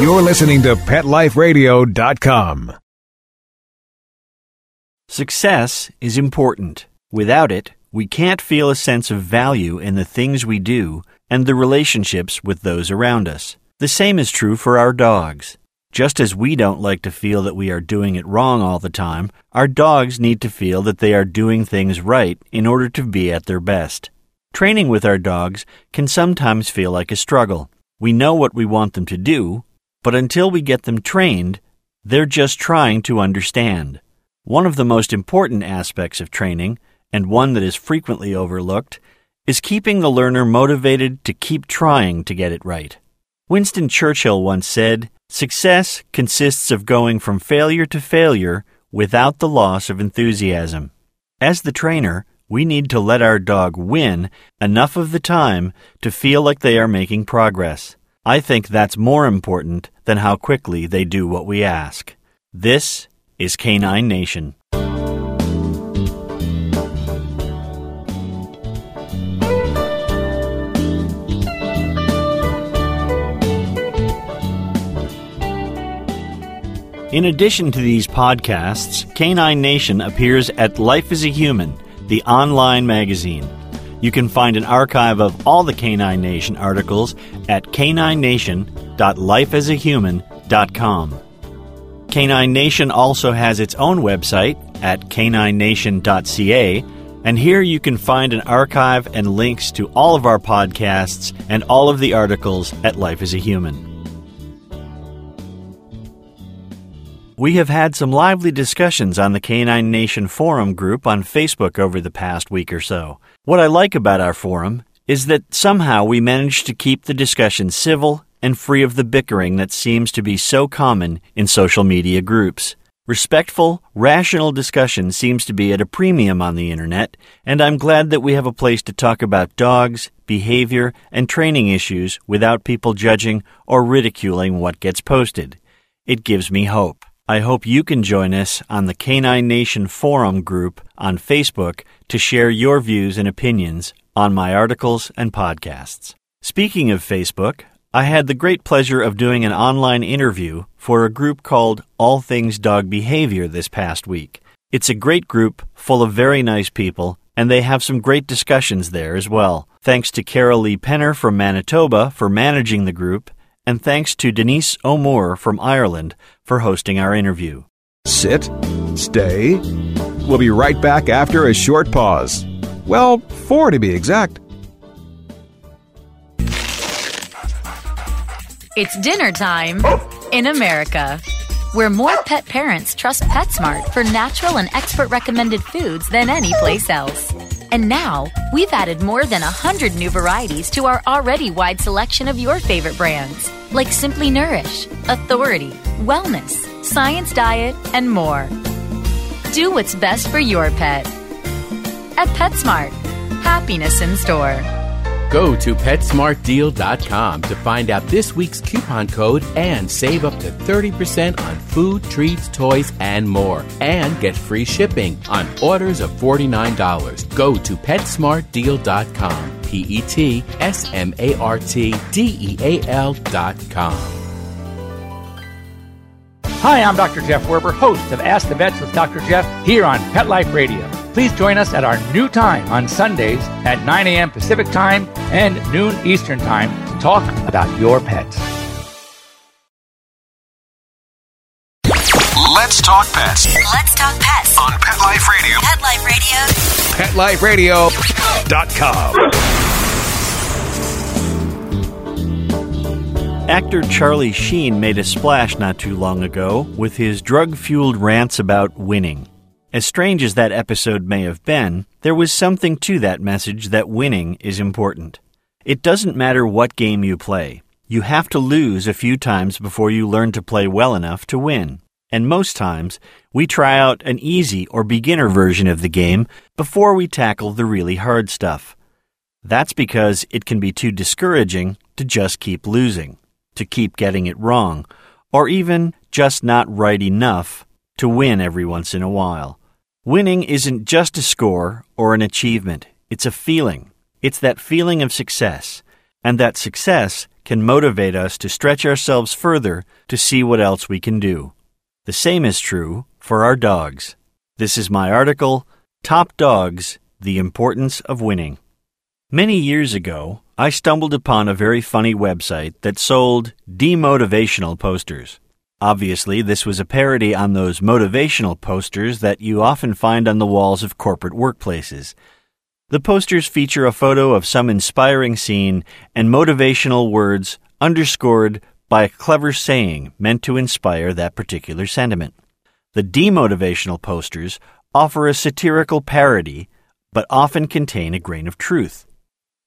You're listening to PetLifeRadio.com. Success is important. Without it, we can't feel a sense of value in the things we do and the relationships with those around us. The same is true for our dogs. Just as we don't like to feel that we are doing it wrong all the time, our dogs need to feel that they are doing things right in order to be at their best. Training with our dogs can sometimes feel like a struggle. We know what we want them to do, but until we get them trained, they're just trying to understand. One of the most important aspects of training, and one that is frequently overlooked, is keeping the learner motivated to keep trying to get it right. Winston Churchill once said, "Success consists of going from failure to failure without the loss of enthusiasm." As the trainer, we need to let our dog win enough of the time to feel like they are making progress. I think that's more important than how quickly they do what we ask. This is Canine Nation. In addition to these podcasts, Canine Nation appears at Life as a Human, the online magazine. You can find an archive of all the Canine Nation articles at caninenation.lifeasahuman.com. Canine Nation also has its own website at caninenation.ca, and here you can find an archive and links to all of our podcasts and all of the articles at Life as a Human. We have had some lively discussions on the Canine Nation forum group on Facebook over the past week or so. What I like about our forum is that somehow we managed to keep the discussion civil and free of the bickering that seems to be so common in social media groups. Respectful, rational discussion seems to be at a premium on the internet, and I'm glad that we have a place to talk about dogs, behavior, and training issues without people judging or ridiculing what gets posted. It gives me hope. I hope you can join us on the Canine Nation forum group on Facebook to share your views and opinions on my articles and podcasts. Speaking of Facebook, I had the great pleasure of doing an online interview for a group called All Things Dog Behavior this past week. It's a great group full of very nice people, and they have some great discussions there as well. Thanks to Carol Lee Penner from Manitoba for managing the group, and thanks to Denise O'Moore from Ireland for hosting our interview. Sit. Stay. We'll be right back after a short pause. Well, 4 to be exact. It's dinner time in America, where more pet parents trust PetSmart for natural and expert-recommended foods than any place else. And now, we've added more than 100 new varieties to our already wide selection of your favorite brands, like Simply Nourish, Authority, Wellness, Science Diet, and more. Do what's best for your pet. At PetSmart, happiness in store. Go to PetSmartDeal.com to find out this week's coupon code and save up to 30% on food, treats, toys, and more. And get free shipping on orders of $49. Go to PetSmartDeal.com. PetSmartDeal.com. Hi, I'm Dr. Jeff Werber, host of Ask the Vets with Dr. Jeff here on Pet Life Radio. Please join us at our new time on Sundays at 9 a.m. Pacific Time and noon Eastern Time to talk about your pets. Let's talk pets. Let's talk pets on Pet Life Radio. Pet Life Radio. PetLifeRadio.com. Actor Charlie Sheen made a splash not too long ago with his drug-fueled rants about winning. As strange as that episode may have been, there was something to that message that winning is important. It doesn't matter what game you play. You have to lose a few times before you learn to play well enough to win. And most times, we try out an easy or beginner version of the game before we tackle the really hard stuff. That's because it can be too discouraging to just keep losing, to keep getting it wrong, or even just not right enough to win every once in a while. Winning isn't just a score or an achievement. It's a feeling. It's that feeling of success. And that success can motivate us to stretch ourselves further to see what else we can do. The same is true for our dogs. This is my article, Top Dogs, The Importance of Winning. Many years ago, I stumbled upon a very funny website that sold demotivational posters. Obviously, this was a parody on those motivational posters that you often find on the walls of corporate workplaces. The posters feature a photo of some inspiring scene and motivational words underscored by a clever saying meant to inspire that particular sentiment. The demotivational posters offer a satirical parody, but often contain a grain of truth.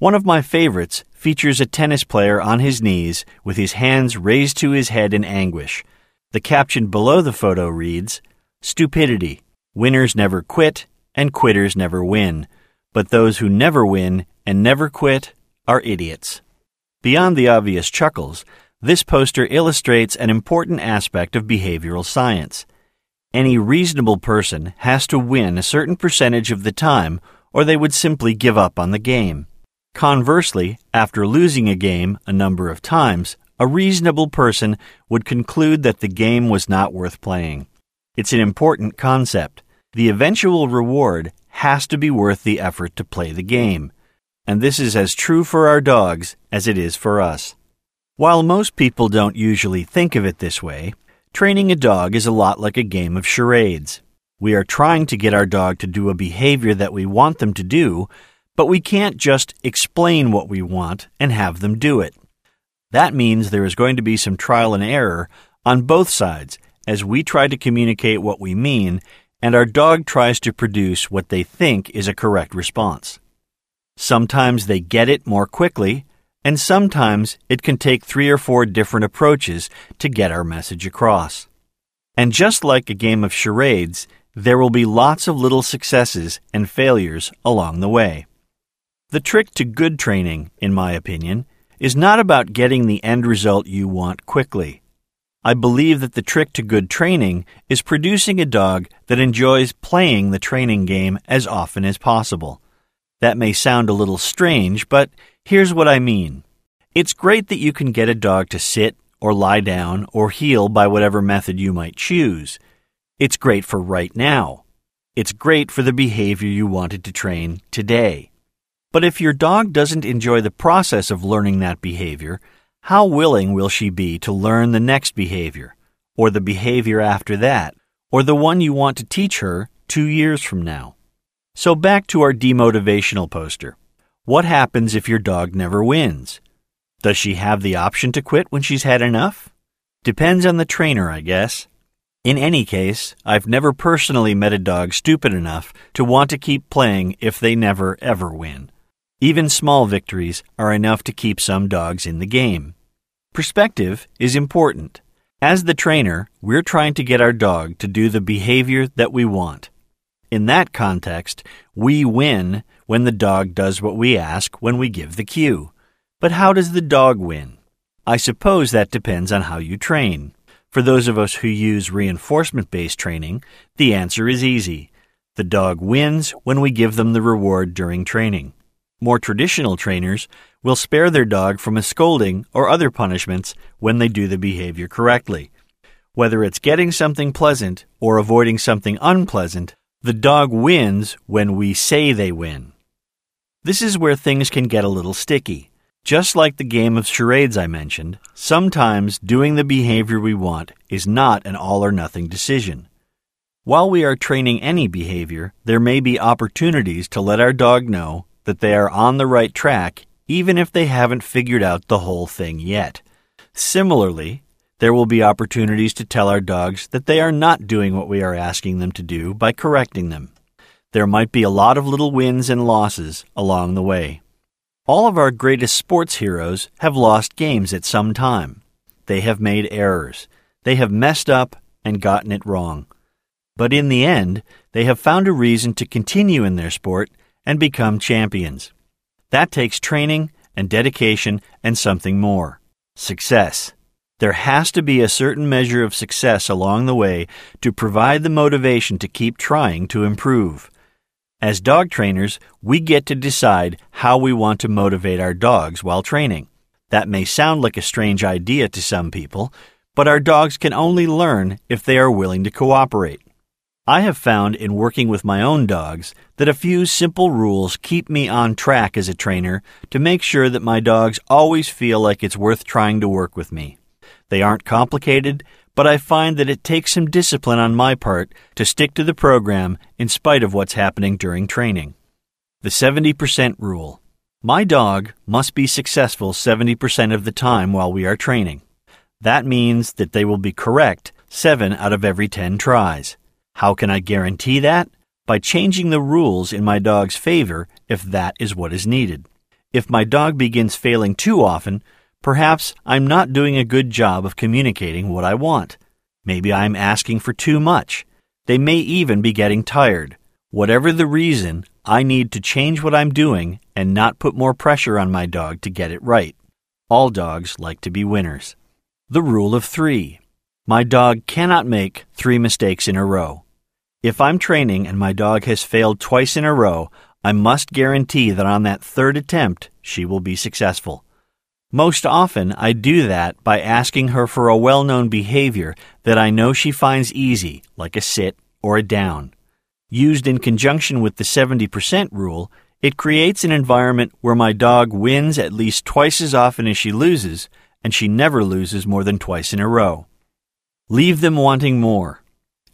One of my favorites features a tennis player on his knees with his hands raised to his head in anguish. The caption below the photo reads, "Stupidity. Winners never quit, and quitters never win. But those who never win and never quit are idiots." Beyond the obvious chuckles, this poster illustrates an important aspect of behavioral science. Any reasonable person has to win a certain percentage of the time, or they would simply give up on the game. Conversely, after losing a game a number of times, a reasonable person would conclude that the game was not worth playing. It's an important concept. The eventual reward has to be worth the effort to play the game. And this is as true for our dogs as it is for us. While most people don't usually think of it this way, training a dog is a lot like a game of charades. We are trying to get our dog to do a behavior that we want them to do, but we can't just explain what we want and have them do it. That means there is going to be some trial and error on both sides as we try to communicate what we mean and our dog tries to produce what they think is a correct response. Sometimes they get it more quickly, and sometimes it can take 3 or 4 different approaches to get our message across. And just like a game of charades, there will be lots of little successes and failures along the way. The trick to good training, in my opinion, is not about getting the end result you want quickly. I believe that the trick to good training is producing a dog that enjoys playing the training game as often as possible. That may sound a little strange, but here's what I mean. It's great that you can get a dog to sit or lie down or heel by whatever method you might choose. It's great for right now. It's great for the behavior you wanted to train today. But if your dog doesn't enjoy the process of learning that behavior, how willing will she be to learn the next behavior, or the behavior after that, or the one you want to teach her 2 years from now? So back to our demotivational poster. What happens if your dog never wins? Does she have the option to quit when she's had enough? Depends on the trainer, I guess. In any case, I've never personally met a dog stupid enough to want to keep playing if they never, ever win. Even small victories are enough to keep some dogs in the game. Perspective is important. As the trainer, we're trying to get our dog to do the behavior that we want. In that context, we win when the dog does what we ask when we give the cue. But how does the dog win? I suppose that depends on how you train. For those of us who use reinforcement-based training, the answer is easy. The dog wins when we give them the reward during training. More traditional trainers will spare their dog from a scolding or other punishments when they do the behavior correctly. Whether it's getting something pleasant or avoiding something unpleasant, the dog wins when we say they win. This is where things can get a little sticky. Just like the game of charades I mentioned, sometimes doing the behavior we want is not an all-or-nothing decision. While we are training any behavior, there may be opportunities to let our dog know that they are on the right track, even if they haven't figured out the whole thing yet. Similarly, there will be opportunities to tell our dogs that they are not doing what we are asking them to do by correcting them. There might be a lot of little wins and losses along the way. All of our greatest sports heroes have lost games at some time. They have made errors. They have messed up and gotten it wrong. But in the end, they have found a reason to continue in their sport and become champions. That takes training and dedication and something more. Success. There has to be a certain measure of success along the way to provide the motivation to keep trying to improve. As dog trainers, we get to decide how we want to motivate our dogs while training. That may sound like a strange idea to some people, but our dogs can only learn if they are willing to cooperate. I have found in working with my own dogs that a few simple rules keep me on track as a trainer to make sure that my dogs always feel like it's worth trying to work with me. They aren't complicated, but I find that it takes some discipline on my part to stick to the program in spite of what's happening during training. The 70% rule. My dog must be successful 70% of the time while we are training. That means that they will be correct 7 out of every 10 tries. How can I guarantee that? By changing the rules in my dog's favor if that is what is needed. If my dog begins failing too often, perhaps I'm not doing a good job of communicating what I want. Maybe I'm asking for too much. They may even be getting tired. Whatever the reason, I need to change what I'm doing and not put more pressure on my dog to get it right. All dogs like to be winners. The rule of 3. My dog cannot make 3 mistakes in a row. If I'm training and my dog has failed twice in a row, I must guarantee that on that third attempt, she will be successful. Most often, I do that by asking her for a well-known behavior that I know she finds easy, like a sit or a down. Used in conjunction with the 70% rule, it creates an environment where my dog wins at least twice as often as she loses, and she never loses more than twice in a row. Leave them wanting more.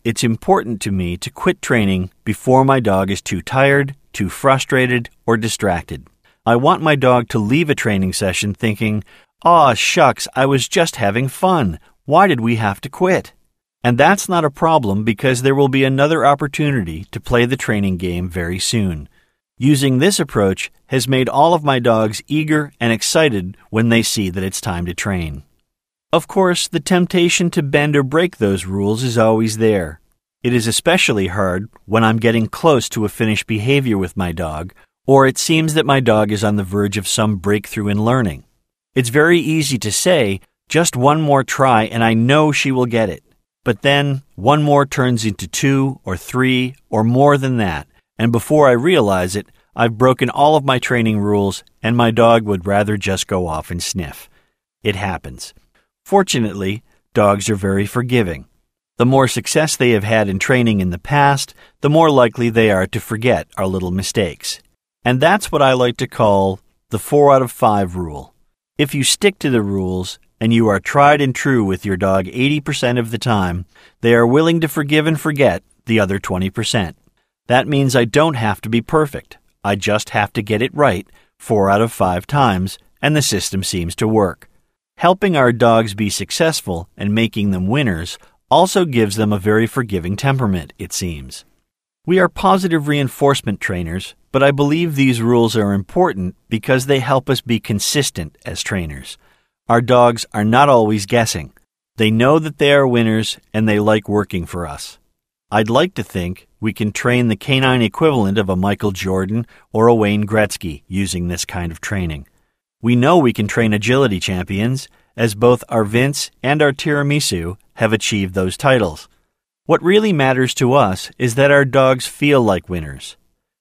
It's important to me to quit training before my dog is too tired, too frustrated, or distracted. I want my dog to leave a training session thinking, "Aw, shucks, I was just having fun. Why did we have to quit?" And that's not a problem because there will be another opportunity to play the training game very soon. Using this approach has made all of my dogs eager and excited when they see that it's time to train. Of course, the temptation to bend or break those rules is always there. It is especially hard when I'm getting close to a finished behavior with my dog, or it seems that my dog is on the verge of some breakthrough in learning. It's very easy to say, just one more try and I know she will get it. But then, one more turns into 2 or 3 or more than that, and before I realize it, I've broken all of my training rules and my dog would rather just go off and sniff. It happens. Fortunately, dogs are very forgiving. The more success they have had in training in the past, the more likely they are to forget our little mistakes. And that's what I like to call the 4 out of 5 rule. If you stick to the rules and you are tried and true with your dog 80% of the time, they are willing to forgive and forget the other 20%. That means I don't have to be perfect. I just have to get it right 4 out of 5 times, and the system seems to work. Helping our dogs be successful and making them winners also gives them a very forgiving temperament, it seems. We are positive reinforcement trainers, but I believe these rules are important because they help us be consistent as trainers. Our dogs are not always guessing. They know that they are winners and they like working for us. I'd like to think we can train the canine equivalent of a Michael Jordan or a Wayne Gretzky using this kind of training. We know we can train agility champions, as both our Vince and our Tiramisu have achieved those titles. What really matters to us is that our dogs feel like winners.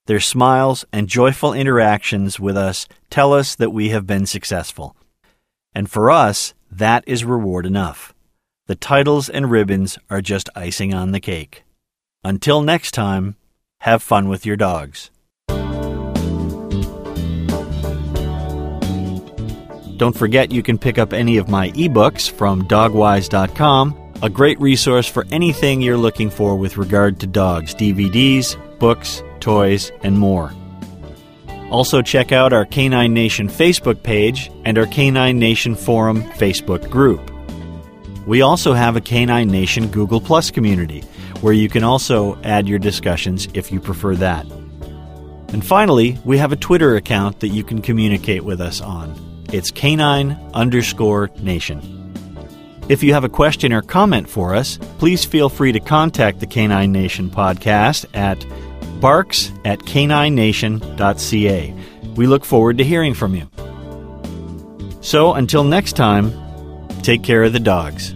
Their smiles and joyful interactions with us tell us that we have been successful. And for us, that is reward enough. The titles and ribbons are just icing on the cake. Until next time, have fun with your dogs. Don't forget you can pick up any of my ebooks from dogwise.com, a great resource for anything you're looking for with regard to dogs, DVDs, books, toys, and more. Also check out our Canine Nation Facebook page and our Canine Nation Forum Facebook group. We also have a Canine Nation Google Plus community where you can also add your discussions if you prefer that. And finally, we have a Twitter account that you can communicate with us on. It's canine_nation. If you have a question or comment for us, please feel free to contact the Canine Nation podcast at barks@caninenation.ca. We look forward to hearing from you. So until next time, take care of the dogs.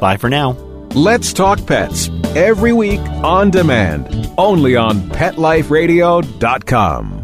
Bye for now. Let's Talk Pets, every week on demand, only on PetLifeRadio.com.